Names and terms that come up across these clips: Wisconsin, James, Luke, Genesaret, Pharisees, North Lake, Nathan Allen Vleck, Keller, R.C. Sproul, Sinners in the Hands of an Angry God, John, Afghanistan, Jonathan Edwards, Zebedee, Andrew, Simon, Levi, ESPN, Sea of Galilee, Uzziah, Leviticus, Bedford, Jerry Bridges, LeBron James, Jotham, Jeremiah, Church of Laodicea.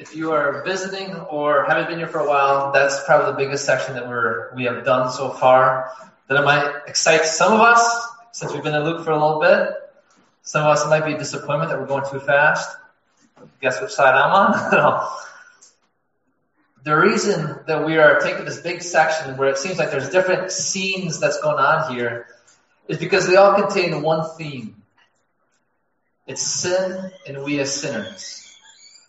If you are visiting or haven't been here for a while, that's probably the biggest section that we have done so far. That it might excite some of us, since we've been in Luke for a little bit. Some of us might be disappointed that we're going too fast. Guess which side I'm on? The reason that we are taking this big section where it seems like there's different scenes that's going on here is because they all contain one theme. It's sin, and we as sinners.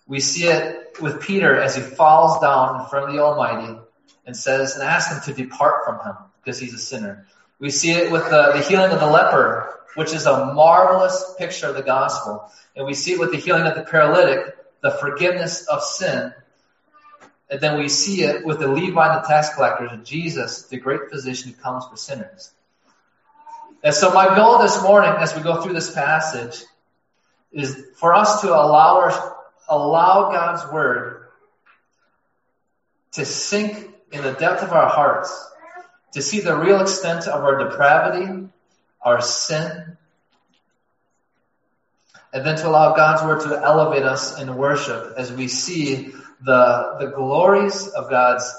We see it with Peter as he falls down in front of the Almighty and says, and asks him to depart from him because he's a sinner. We see it with the healing of the leper, which is a marvelous picture of the gospel. And we see it with the healing of the paralytic, the forgiveness of sin. And then we see it with the Levi and the tax collectors, Jesus, the great physician who comes for sinners. And so my goal this morning as we go through this passage is for us to allow God's word to sink in the depth of our hearts, to see the real extent of our depravity, our sin, and then to allow God's word to elevate us in worship as we see the glories of God's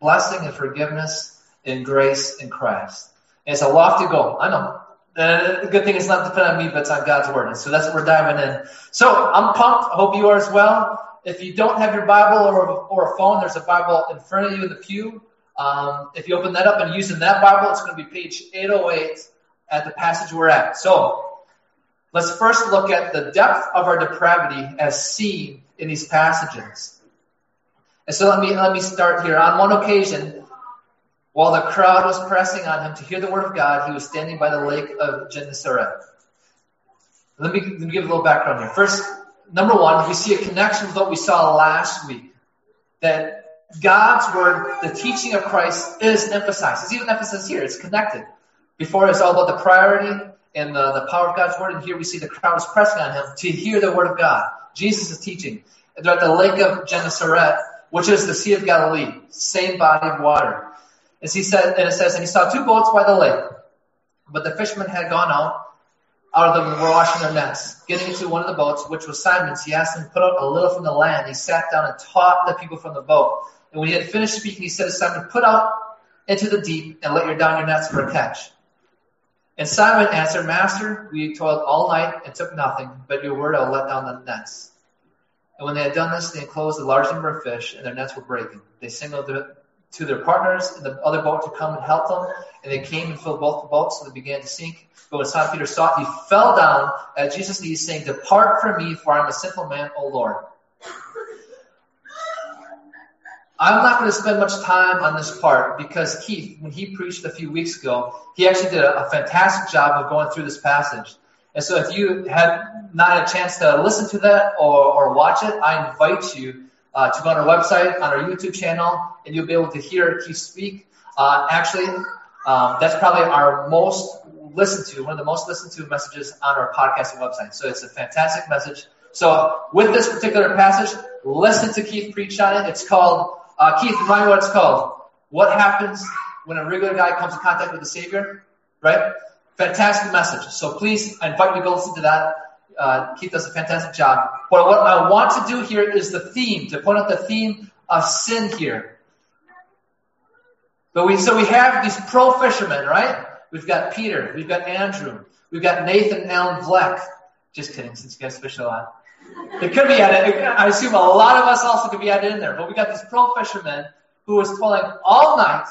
blessing and forgiveness and grace in Christ. And it's a lofty goal, I know. The good thing is not dependent on me, but it's on God's word. And so that's what we're diving in. So I'm pumped. I hope you are as well. If you don't have your Bible or a phone, there's a Bible in front of you in the pew. If you open that up and use in that Bible, it's going to be page 808 at the passage we're at. So let's first look at the depth of our depravity as seen in these passages. And so let me start here. On one occasion, while the crowd was pressing on him to hear the word of God, he was standing by the lake of Genesaret. Let me give a little background here. First, number one, we see a connection with what we saw last week. That God's word, the teaching of Christ, is emphasized. There's even emphasis here. It's connected. Before, it was all about the priority and the power of God's word. And here we see the crowd was pressing on him to hear the word of God. Jesus is teaching. They're at the lake of Genesaret, which is the Sea of Galilee, same body of water. As he said, and it says, and he saw two boats by the lake, but the fishermen had gone out of them and were washing their nets. Getting into one of the boats, which was Simon's, he asked him to put out a little from the land. He sat down and taught the people from the boat. And when he had finished speaking, he said to Simon, put out into the deep and let down your nets for a catch. And Simon answered, Master, we toiled all night and took nothing, but your word I'll let down the nets. And when they had done this, they enclosed a large number of fish, and their nets were breaking. They signaled to their partners in the other boat to come and help them, and they came and filled both the boats, so they began to sink. But when Simon Peter saw it, he fell down at Jesus' knees, saying, Depart from me, for I am a sinful man, O Lord. I'm not going to spend much time on this part, because Keith, when he preached a few weeks ago, he actually did a fantastic job of going through this passage. And so if you have not had a chance to listen to that or watch it, I invite you to go on our website, on our YouTube channel, and you'll be able to hear Keith speak. That's probably our most listened to, one of the most listened to messages on our podcast and website. So it's a fantastic message. So with this particular passage, listen to Keith preach on it. It's called, Keith, remind me what it's called. What happens when a regular guy comes in contact with the Savior, right? Fantastic message. So please, I invite you to go listen to that. Keith does a fantastic job. But what I want to do here is the theme, to point out the theme of sin here. So we have these pro-fishermen, right? We've got Peter. We've got Andrew. We've got Nathan Allen Vleck. Just kidding, since you guys fish a lot. They could be at it. I assume a lot of us also could be added in there. But we got these pro-fishermen who was toiling all night.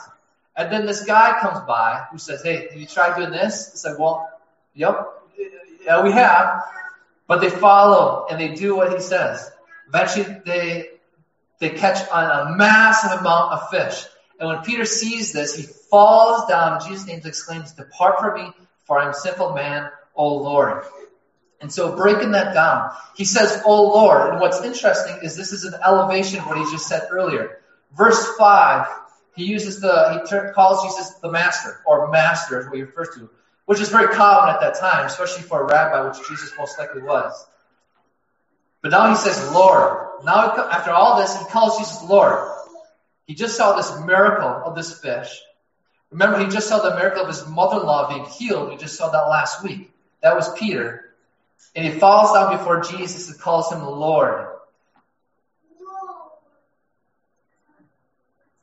And then this guy comes by who says, hey, have you tried doing this? It's like, well, yeah, we have. But they follow and they do what he says. Eventually they catch a massive amount of fish. And when Peter sees this, he falls down in Jesus' name and exclaims, Depart from me, for I am a sinful man, O Lord. And so breaking that down, he says, O Lord. And what's interesting is this is an elevation of what he just said earlier. Verse 5. He uses calls Jesus the Master, or Master is what he refers to, which is very common at that time, especially for a rabbi, which Jesus most likely was. But now he says Lord. Now, after all this, he calls Jesus Lord. He just saw this miracle of this fish. Remember, he just saw the miracle of his mother-in-law being healed. We just saw that last week. That was Peter. And he falls down before Jesus and calls him Lord.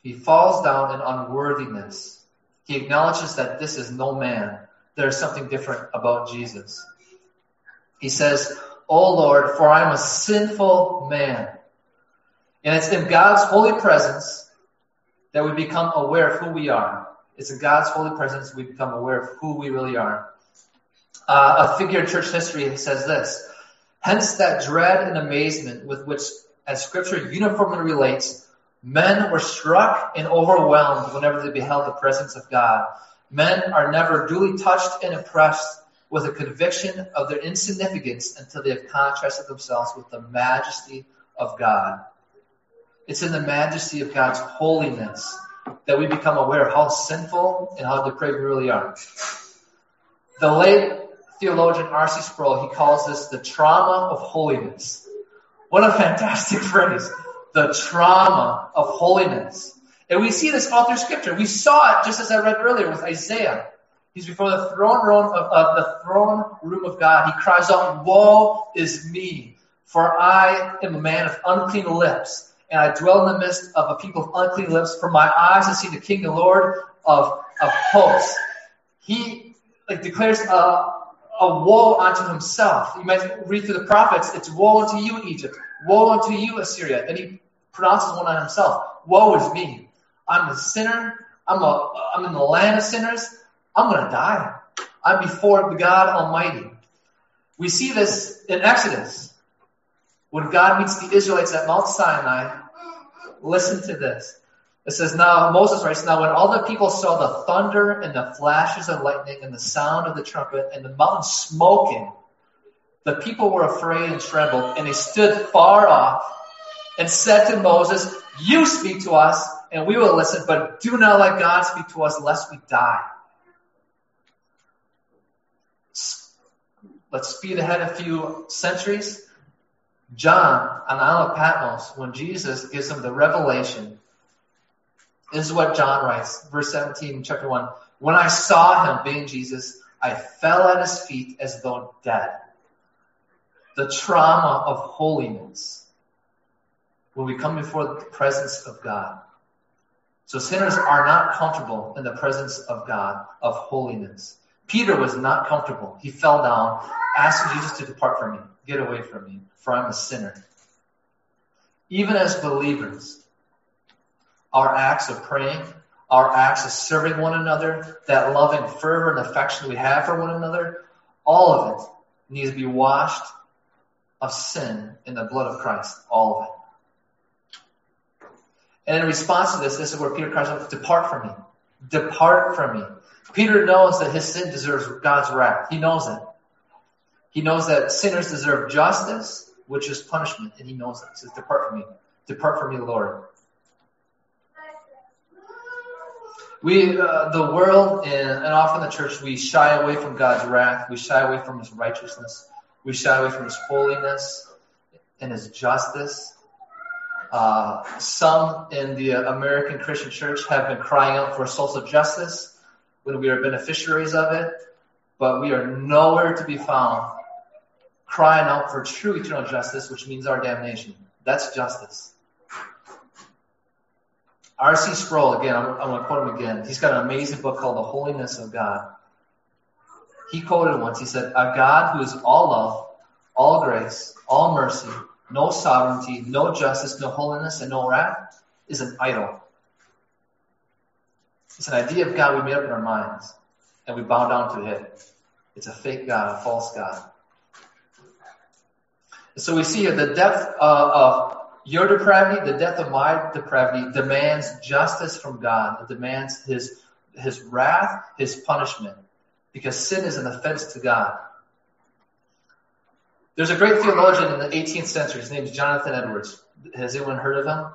He falls down in unworthiness. He acknowledges that this is no man. There is something different about Jesus. He says, "O Lord, for I am a sinful man." And it's in God's holy presence that we become aware of who we are. It's in God's holy presence we become aware of who we really are. A figure in church history says this: "Hence that dread and amazement with which, as Scripture uniformly relates, men were struck and overwhelmed whenever they beheld the presence of God. Men are never duly touched and impressed with a conviction of their insignificance until they have contrasted themselves with the majesty of God." It's in the majesty of God's holiness that we become aware of how sinful and how depraved we really are. The late theologian R.C. Sproul, he calls this the trauma of holiness. What a fantastic phrase, the trauma of holiness. And we see this all through Scripture. We saw it just as I read earlier with Isaiah. He's before the throne room of God. He cries out, "Woe is me, for I am a man of unclean lips, and I dwell in the midst of a people of unclean lips. For my eyes have seen the King, the Lord of hosts." He declares a woe unto himself. You might read through the prophets, it's woe unto you, Egypt. Woe unto you, Assyria. Then he pronounces one on himself. Woe is me. I'm a sinner. I'm in the land of sinners. I'm going to die. I'm before God Almighty. We see this in Exodus. When God meets the Israelites at Mount Sinai, listen to this. It says, Moses writes, when all the people saw the thunder and the flashes of lightning and the sound of the trumpet and the mountain smoking, the people were afraid and trembled, and they stood far off and said to Moses, "You speak to us, and we will listen, but do not let God speak to us, lest we die." Let's speed ahead a few centuries. John, on the Isle of Patmos, when Jesus gives him the revelation, this is what John writes, verse 17, chapter 1. "When I saw him," being Jesus, "I fell at his feet as though dead." The trauma of holiness when we come before the presence of God. So sinners are not comfortable in the presence of God, of holiness. Peter was not comfortable. He fell down, asked Jesus to depart from me. Get away from me, for I'm a sinner. Even as believers, our acts of praying, our acts of serving one another, that love and fervor and affection we have for one another, all of it needs to be washed of sin in the blood of Christ, all of it. And in response to this, this is where Peter cries out, "Depart from me. Depart from me." Peter knows that his sin deserves God's wrath. He knows it. He knows that sinners deserve justice, which is punishment, and he knows that. He says, "Depart from me. Depart from me, Lord." We, the world, and often the church, we shy away from God's wrath. We shy away from his righteousness. We shy away from his holiness and his justice. Some in the American Christian church have been crying out for social justice when we are beneficiaries of it, but we are nowhere to be found crying out for true eternal justice, which means our damnation. That's justice. R.C. Sproul, again, I'm going to quote him again. He's got an amazing book called The Holiness of God. He quoted once, he said, "A God who is all love, all grace, all mercy, no sovereignty, no justice, no holiness, and no wrath is an idol." It's an idea of God we made up in our minds, and we bow down to it. It's a fake God, a false God. So we see here the depth of your depravity, the depth of my depravity demands justice from God. It demands his wrath, his punishment, because sin is an offense to God. There's a great theologian in the 18th century. His name is Jonathan Edwards. Has anyone heard of him?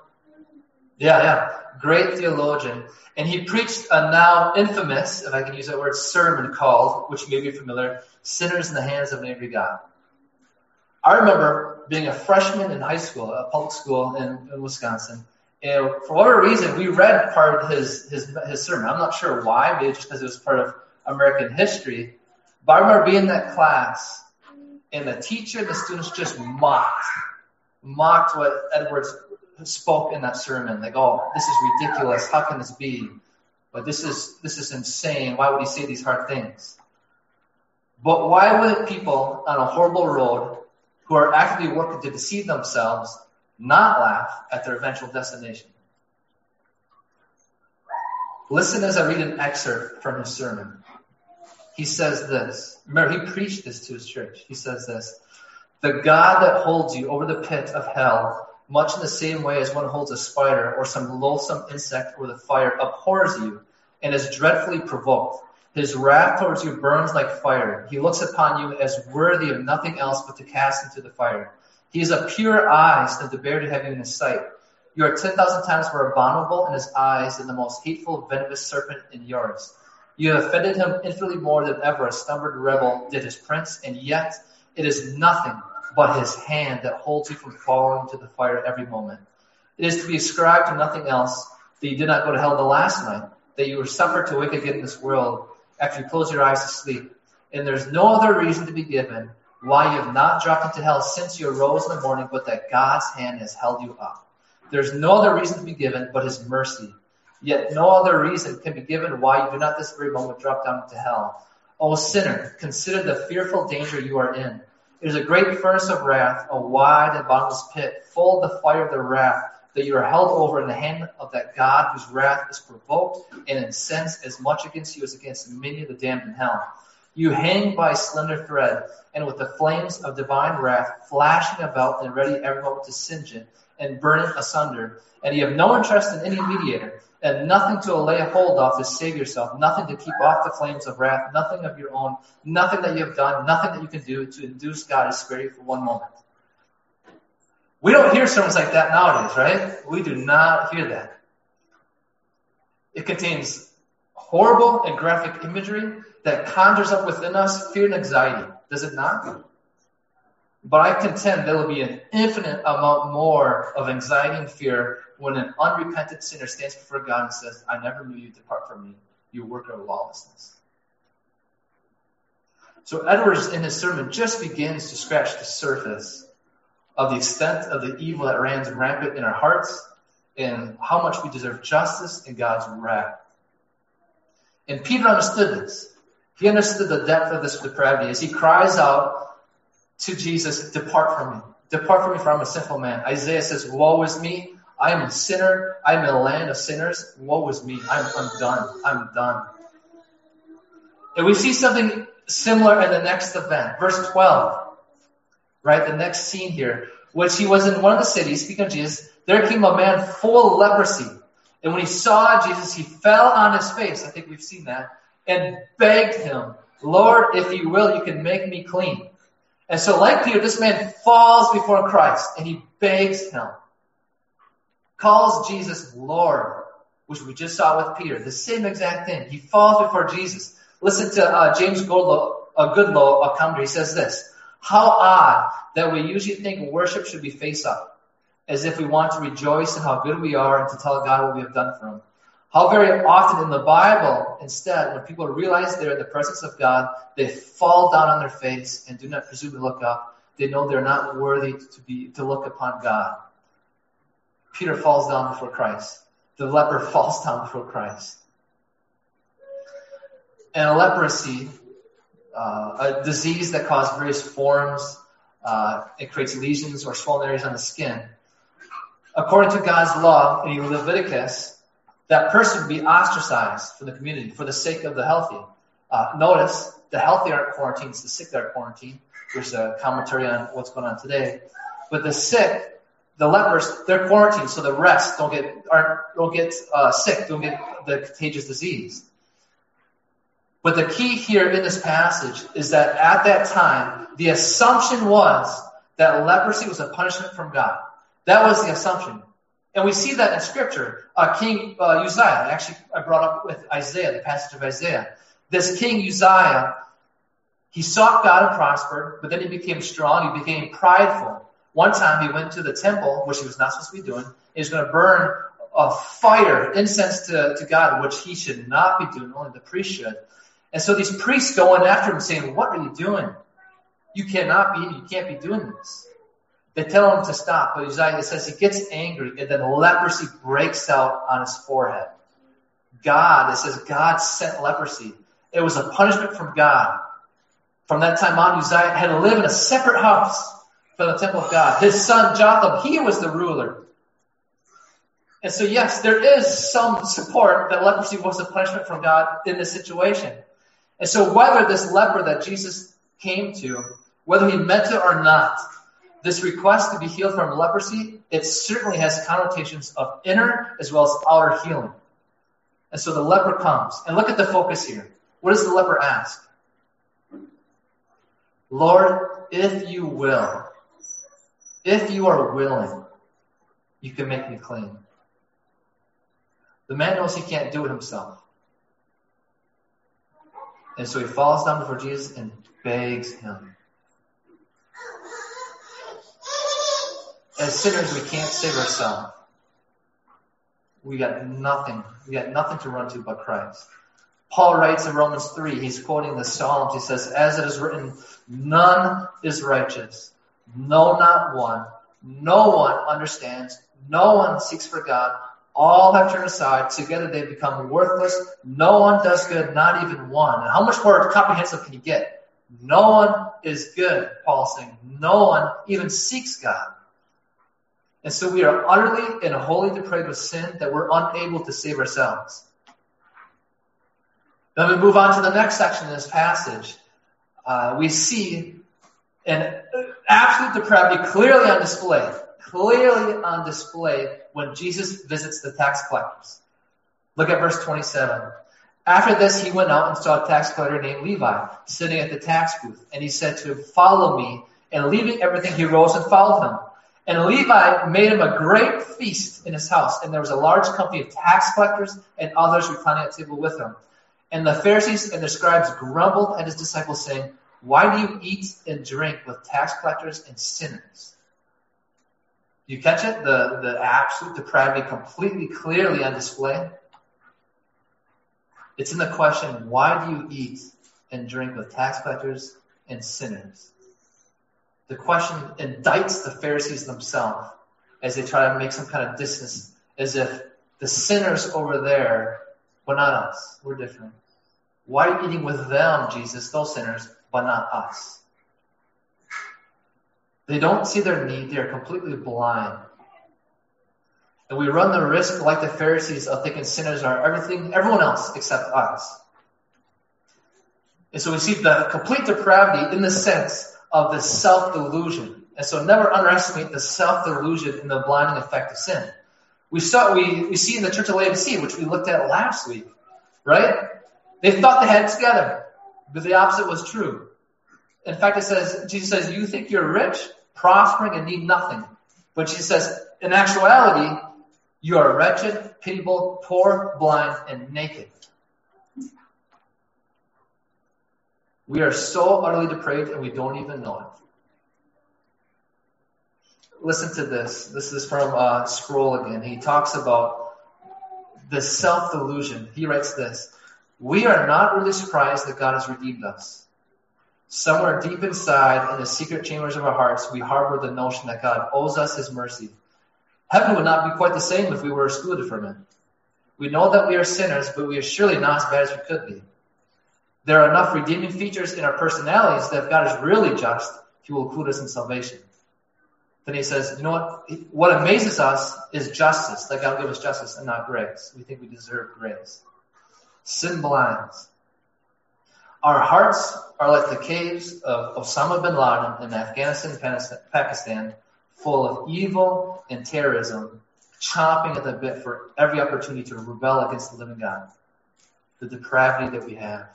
Yeah. Great theologian. And he preached a now infamous, if I can use that word, sermon called, which may be familiar, "Sinners in the Hands of an Angry God." I remember being a freshman in high school, a public school in Wisconsin, and for whatever reason, we read part of his sermon. I'm not sure why, maybe just because it was part of American history, but I remember being in that class, and the teacher and the students just mocked what Edwards spoke in that sermon. Like, oh, this is ridiculous. How can this be? But this is insane. Why would he say these hard things? But why would people on a horrible road who are actively working to deceive themselves not laugh at their eventual destination? Listen as I read an excerpt from his sermon. He says this. Remember, he preached this to his church. He says this. The God that holds you over the pit of hell, much in the same way as one holds a spider or some loathsome insect or the fire, abhors you and is dreadfully provoked. His wrath towards you burns like fire. He looks upon you as worthy of nothing else but to cast into the fire. He is of purer eyes than to bear to have you in his sight. You are 10,000 times more abominable in his eyes than the most hateful, venomous serpent in yours. You have offended him infinitely more than ever a stubborn rebel did his prince, and yet it is nothing but his hand that holds you from falling to the fire every moment. It is to be ascribed to nothing else that you did not go to hell the last night, that you were suffered to wake again in this world after you close your eyes to sleep. And there's no other reason to be given why you have not dropped into hell since you arose in the morning, but that God's hand has held you up. There's no other reason to be given but his mercy. Yet no other reason can be given why you do not this very moment drop down into hell. O sinner, consider the fearful danger you are in. It is a great furnace of wrath, a wide and bottomless pit, full of the fire of the wrath that you are held over in the hand of that God whose wrath is provoked and incensed as much against you as against many of the damned in hell. You hang by a slender thread, and with the flames of divine wrath flashing about and ready every moment to singe it and burn it asunder, and you have no interest in any mediator, and nothing to lay hold of to save yourself, nothing to keep off the flames of wrath, nothing of your own, nothing that you have done, nothing that you can do to induce God to spare you for one moment. We don't hear sermons like that nowadays, right? We do not hear that. It contains horrible and graphic imagery that conjures up within us fear and anxiety. Does it not? But I contend there will be an infinite amount more of anxiety and fear when an unrepentant sinner stands before God and says, I never knew you, depart from me, you worker of lawlessness. So Edwards in his sermon just begins to scratch the surface of the extent of the evil that runs rampant in our hearts and how much we deserve justice and God's wrath. And Peter understood this. He understood the depth of this depravity as he cries out to Jesus, depart from me. Depart from me, for I'm a sinful man. Isaiah says, woe is me. I am a sinner. I am in a land of sinners. Woe is me. I'm done. And we see something similar in the next event. Verse 12, right? The next scene here. Which he was in one of the cities, speaking of Jesus, there came a man full of leprosy. And when he saw Jesus, he fell on his face. I think we've seen that. And begged him, Lord, if you will, you can make me clean. And so like Peter, this man falls before Christ and he begs him, calls Jesus Lord, which we just saw with Peter. The same exact thing. He falls before Jesus. Listen to James Goodloe, a commentary. He says this, how odd that we usually think worship should be face up, as if we want to rejoice in how good we are and to tell God what we have done for him. How very often in the Bible, instead, when people realize they're in the presence of God, they fall down on their face and do not presume to look up. They know they're not worthy to look upon God. Peter falls down before Christ. The leper falls down before Christ. And a leprosy, a disease that caused various forms, it creates lesions or swollen areas on the skin. According to God's law in Leviticus, that person would be ostracized from the community for the sake of the healthy. Notice, the healthy aren't quarantined, it's the sick that are quarantined. There's a commentary on what's going on today. But the sick, the lepers, they're quarantined, so the rest don't get sick, don't get the contagious disease. But the key here in this passage is that at that time, the assumption was that leprosy was a punishment from God. That was the assumption. And we see that in Scripture. King Uzziah, actually I brought up with Isaiah, the passage of Isaiah. This King Uzziah, he sought God and prospered, but then he became strong, he became prideful. One time he went to the temple, which he was not supposed to be doing. He was going to burn a fire, incense to God, which he should not be doing, only the priest should. And so these priests go in after him saying, what are you doing? You can't be doing this. They tell him to stop, but Uzziah says he gets angry, and then leprosy breaks out on his forehead. God, it says God sent leprosy. It was a punishment from God. From that time on, Uzziah had to live in a separate house from the temple of God. His son Jotham, he was the ruler. And so, yes, there is some support that leprosy was a punishment from God in this situation. And so whether this leper that Jesus came to, whether he meant it or not, this request to be healed from leprosy, it certainly has connotations of inner as well as outer healing. And so the leper comes. And look at the focus here. What does the leper ask? Lord, if you will, if you are willing, you can make me clean. The man knows he can't do it himself. And so he falls down before Jesus and begs him. As sinners, we can't save ourselves. We got nothing to run to but Christ. Paul writes in Romans 3, he's quoting the Psalms. He says, as it is written, none is righteous. No, not one. No one understands. No one seeks for God. All have turned aside. Together they become worthless. No one does good, not even one. And how much more comprehensive can you get? No one is good, Paul's saying. No one even seeks God. And so we are utterly and wholly depraved with sin that we're unable to save ourselves. Then we move on to the next section in this passage. We see an absolute depravity clearly on display when Jesus visits the tax collectors. Look at verse 27. After this, he went out and saw a tax collector named Levi sitting at the tax booth. And he said to him, follow me. And leaving everything, he rose and followed him. And Levi made him a great feast in his house. And there was a large company of tax collectors and others reclining at table with him. And the Pharisees and the scribes grumbled at his disciples, saying, why do you eat and drink with tax collectors and sinners? You catch it? The absolute depravity completely, clearly on display. It's in the question, why do you eat and drink with tax collectors and sinners? The question indicts the Pharisees themselves as they try to make some kind of distance, as if the sinners over there were not us. We're different. Why are you eating with them, Jesus, those sinners, but not us? They don't see their need. They are completely blind. And we run the risk, like the Pharisees, of thinking sinners are everyone else except us. And so we see the complete depravity in the sense of the self-delusion. And so never underestimate the self-delusion and the blinding effect of sin. We see in the Church of Laodicea, which we looked at last week, right? They thought they had it together, but the opposite was true. In fact, it says, Jesus says, you think you're rich, prospering, and need nothing. But Jesus says, in actuality, you are wretched, pitiable, poor, blind, and naked. We are so utterly depraved, and we don't even know it. Listen to this. This is from Sproul again. He talks about the self-delusion. He writes this. We are not really surprised that God has redeemed us. Somewhere deep inside, in the secret chambers of our hearts, we harbor the notion that God owes us his mercy. Heaven would not be quite the same if we were excluded from it. We know that we are sinners, but we are surely not as bad as we could be. There are enough redeeming features in our personalities that if God is really just, he will include us in salvation. Then he says, you know what amazes us is justice, that God will give us justice and not grace. We think we deserve grace. Sin blinds. Our hearts are like the caves of Osama bin Laden in Afghanistan and Pakistan, full of evil and terrorism, chomping at the bit for every opportunity to rebel against the living God, the depravity that we have.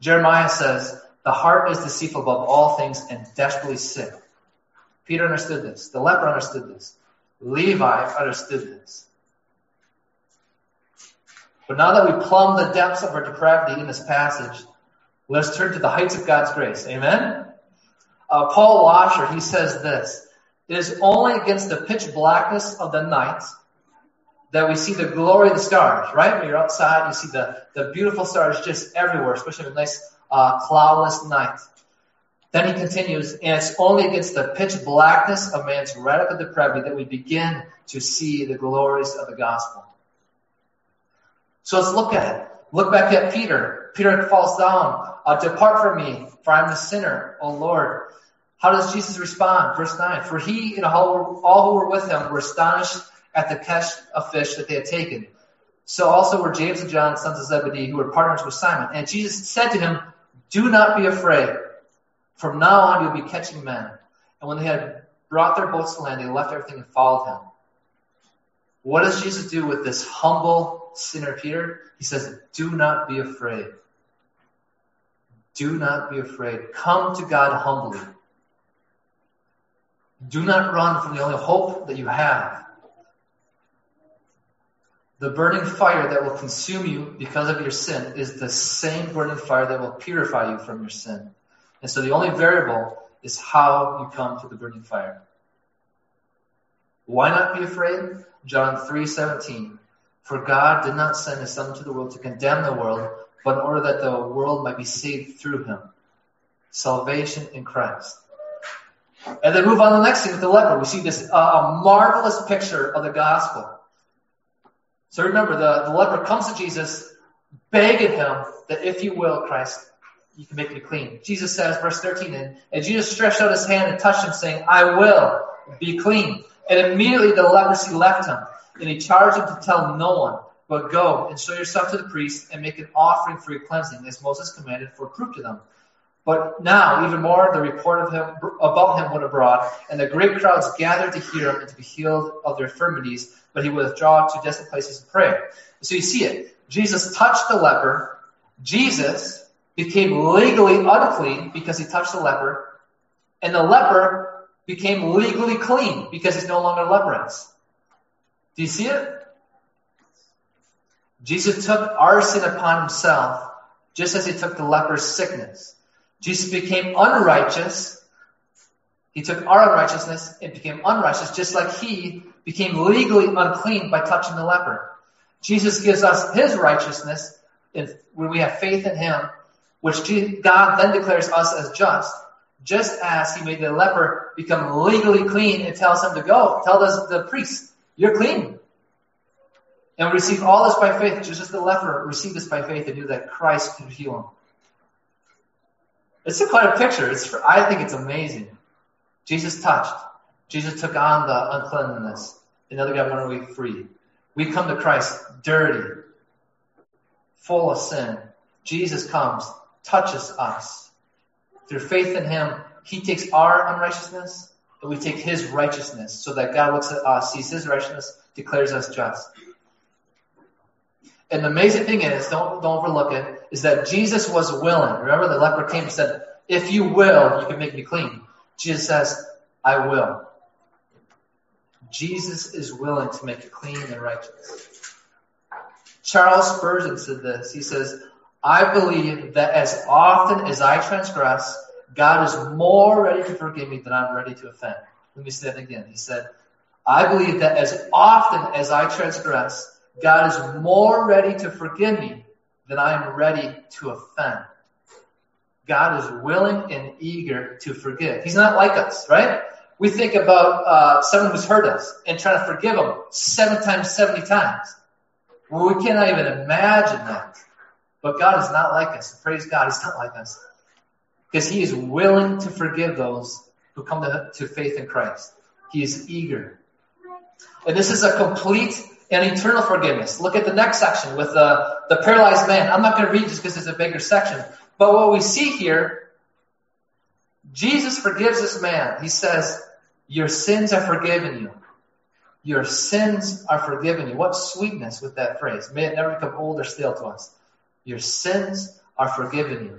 Jeremiah says, the heart is deceitful above all things and desperately sick. Peter understood this. The leper understood this. Levi understood this. But now that we plumb the depths of our depravity in this passage, let's turn to the heights of God's grace. Amen? Paul Washer, he says this. It is only against the pitch blackness of the night that we see the glory of the stars, right? When you're outside, you see the beautiful stars just everywhere, especially in a nice cloudless night. Then he continues, and it's only against the pitch blackness of man's radical depravity that we begin to see the glories of the gospel. So let's look at it. Look back at Peter. Peter falls down. Depart from me, for I am a sinner, O Lord. How does Jesus respond? Verse 9, for he and all who were with him were astonished at the catch of fish that they had taken. So also were James and John, sons of Zebedee, who were partners with Simon. And Jesus said to him, do not be afraid. From now on you'll be catching men. And when they had brought their boats to land, they left everything and followed him. What does Jesus do with this humble sinner Peter? He says, do not be afraid. Do not be afraid. Come to God humbly. Do not run from the only hope that you have. The burning fire that will consume you because of your sin is the same burning fire that will purify you from your sin. And so the only variable is how you come to the burning fire. Why not be afraid? John 3:17. For God did not send his son into the world to condemn the world, but in order that the world might be saved through him. Salvation in Christ. And then move on to the next thing with the leper. We see this marvelous picture of the gospel. So remember, the leper comes to Jesus, begging him that if you will, Christ, you can make me clean. Jesus says, verse 13, and Jesus stretched out his hand and touched him, saying, I will be clean. And immediately the leprosy left him, and he charged him to tell no one, but go and show yourself to the priest and make an offering for your cleansing, as Moses commanded for proof to them. But now, even more, the report of him about him went abroad, and the great crowds gathered to hear him and to be healed of their infirmities, but he withdrew to distant places to pray. So you see it. Jesus touched the leper. Jesus became legally unclean because he touched the leper, and the leper became legally clean because he's no longer leprous. Do you see it? Jesus took our sin upon himself, just as he took the leper's sickness. Jesus became unrighteous. He took our unrighteousness and became unrighteous, just like he became legally unclean by touching the leper. Jesus gives us his righteousness when we have faith in him, which God then declares us as just as he made the leper become legally clean and tells him to go. Tell the priest, you're clean. And we receive all this by faith, just as the leper received this by faith and knew that Christ could heal him. It's quite a picture. I think it's amazing. Jesus touched. Jesus took on the uncleanness. Another guy wanted to be free. We come to Christ dirty, full of sin. Jesus comes, touches us. Through faith in him, he takes our unrighteousness, and we take his righteousness, so that God looks at us, sees his righteousness, declares us just. And the amazing thing is, don't overlook it, is that Jesus was willing. Remember, the leper came and said, if you will, you can make me clean. Jesus says, I will. Jesus is willing to make you clean and righteous. Charles Spurgeon said this. He says, I believe that as often as I transgress, God is more ready to forgive me than I'm ready to offend. Let me say that again. He said, I believe that as often as I transgress, God is more ready to forgive me than I am ready to offend. God is willing and eager to forgive. He's not like us, right? We think about someone who's hurt us and trying to forgive them 70 times. Well, we cannot even imagine that. But God is not like us. Praise God, he's not like us. Because he is willing to forgive those who come to faith in Christ. He is eager. And this is a complete and eternal forgiveness. Look at the next section with the paralyzed man. I'm not going to read just because it's a bigger section. But what we see here, Jesus forgives this man. He says, your sins are forgiven you. Your sins are forgiven you. What sweetness with that phrase. May it never become old or stale to us. Your sins are forgiven you.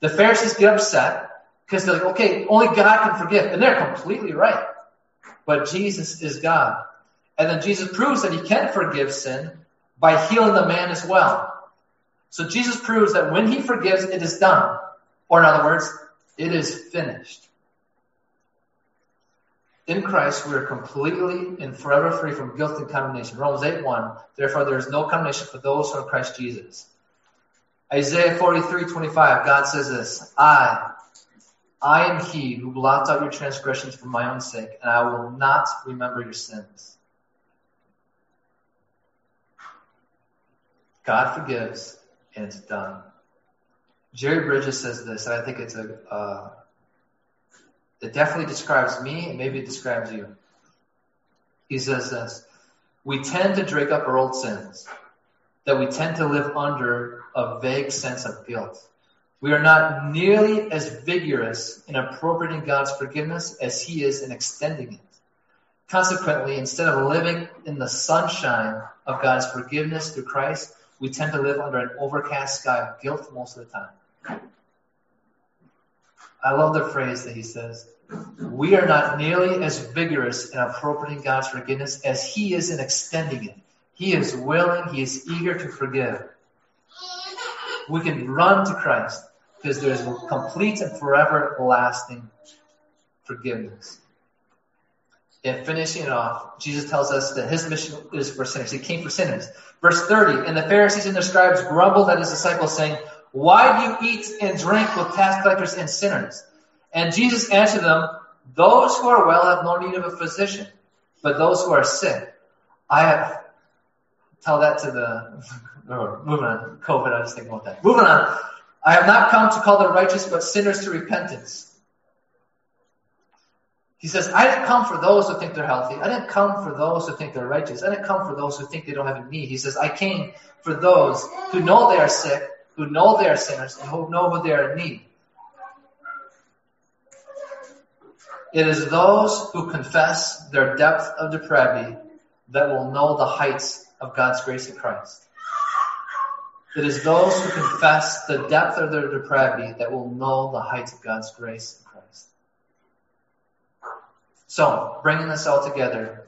The Pharisees get upset because they're like, okay, only God can forgive. And they're completely right. But Jesus is God. And then Jesus proves that he can forgive sin by healing the man as well. So Jesus proves that when he forgives, it is done. Or in other words, it is finished. In Christ, we are completely and forever free from guilt and condemnation. Romans 8:1, therefore there is no condemnation for those who are in Christ Jesus. Isaiah 43:25, God says this, I, I am he who blots out your transgressions for my own sake, and I will not remember your sins. God forgives, and it's done. Jerry Bridges says this, and I think it's it definitely describes me, and maybe it describes you. He says this: we tend to drink up our old sins, that we tend to live under a vague sense of guilt. We are not nearly as vigorous in appropriating God's forgiveness as he is in extending it. Consequently, instead of living in the sunshine of God's forgiveness through Christ, we tend to live under an overcast sky of guilt most of the time. I love the phrase that he says. We are not nearly as vigorous in appropriating God's forgiveness as he is in extending it. He is willing, he is eager to forgive. We can run to Christ because there is complete and forever lasting forgiveness. And finishing it off, Jesus tells us that his mission is for sinners. He came for sinners. Verse 30, and the Pharisees and their scribes grumbled at his disciples, saying, why do you eat and drink with tax collectors and sinners? And Jesus answered them, those who are well have no need of a physician, but those who are sick, tell that to moving on, COVID, I was thinking about that. Moving on, I have not come to call the righteous, but sinners to repentance. He says, I didn't come for those who think they're healthy. I didn't come for those who think they're righteous. I didn't come for those who think they don't have a need. He says, I came for those who know they are sick, who know they are sinners, and who know who they are in need. It is those who confess their depth of depravity that will know the heights of God's grace in Christ. It is those who confess the depth of their depravity that will know the heights of God's grace in Christ. So, bringing this all together.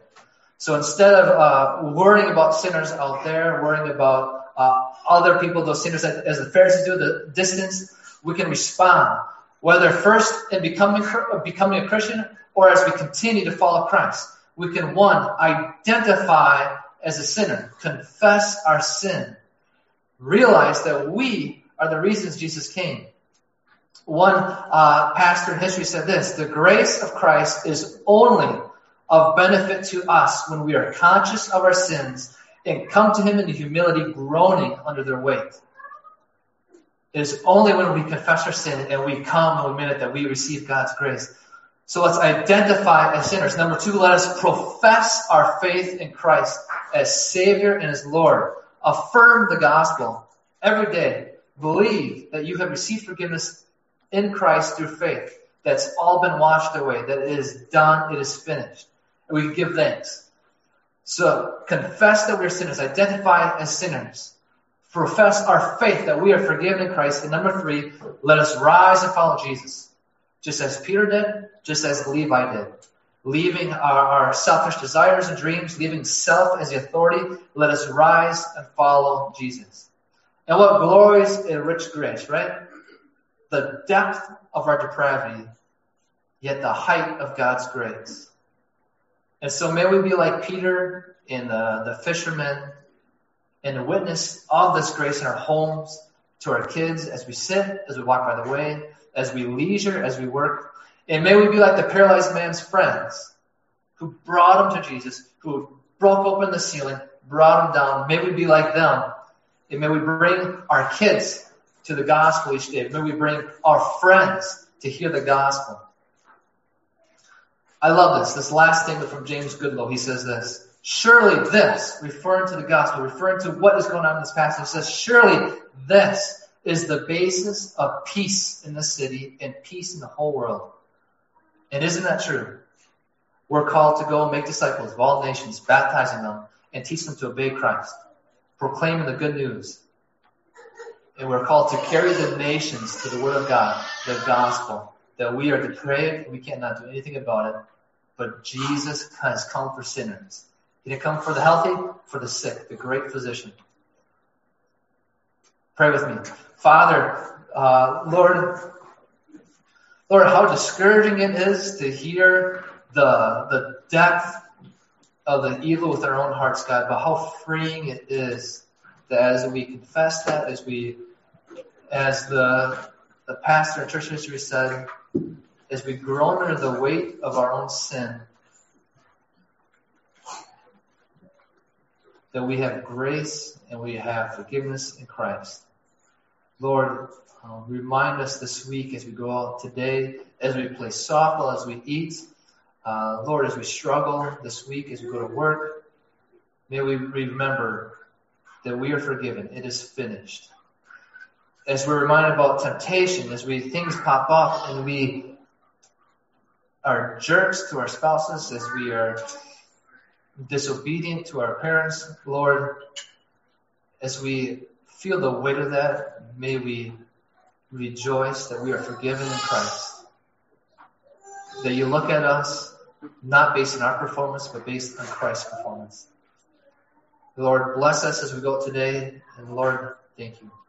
So instead of worrying about sinners out there, worrying about other people, those sinners as the Pharisees do, the distance, we can respond. Whether first in becoming a Christian or as we continue to follow Christ, we can, one, identify as a sinner, confess our sin, realize that we are the reasons Jesus came. One pastor in history said this: the grace of Christ is only of benefit to us when we are conscious of our sins and come to him in humility, groaning under their weight. It is only when we confess our sin and we come and admit it that we receive God's grace. So let's identify as sinners. Number two, let us profess our faith in Christ as Savior and as Lord. Affirm the gospel every day. Believe that you have received forgiveness in Christ through faith. That's all been washed away. That it is done. It is finished. And we give thanks. So confess that we are sinners. Identify as sinners. Profess our faith that we are forgiven in Christ. And number three, let us rise and follow Jesus. Just as Peter did, just as Levi did. Leaving our selfish desires and dreams, leaving self as the authority, let us rise and follow Jesus. And what glories in rich grace, right? The depth of our depravity, yet the height of God's grace. And so may we be like Peter and the fishermen and the witness of this grace in our homes, to our kids, as we sit, as we walk by the way, as we leisure, as we work. And may we be like the paralyzed man's friends who brought him to Jesus, who broke open the ceiling, brought him down. May we be like them. And may we bring our kids to the gospel each day. May we bring our friends to hear the gospel. I love this. This last statement from James Goodloe. He says this: surely this, referring to the gospel, referring to what is going on in this passage, says, surely this is the basis of peace in the city and peace in the whole world. And isn't that true? We're called to go and make disciples of all nations, baptizing them and teach them to obey Christ, proclaiming the good news. And we're called to carry the nations to the word of God, the gospel, that we are depraved, we cannot do anything about it, but Jesus has come for sinners. He didn't come for the healthy, for the sick, the great physician. Pray with me. Father, Lord, how discouraging it is to hear the depth of the evil with our own hearts, God, but how freeing it is that as we confess that, as the pastor in church history said, as we groan under the weight of our own sin, that we have grace and we have forgiveness in Christ. Lord, remind us this week as we go out today, as we play softball, as we eat. Lord, as we struggle this week, as we go to work, may we remember that we are forgiven. It is finished. As we're reminded about temptation, as things pop up and we are jerks to our spouses, as we are disobedient to our parents, Lord, as we feel the weight of that, may we rejoice that we are forgiven in Christ. That you look at us not based on our performance, but based on Christ's performance. Lord, bless us as we go today, and Lord, thank you.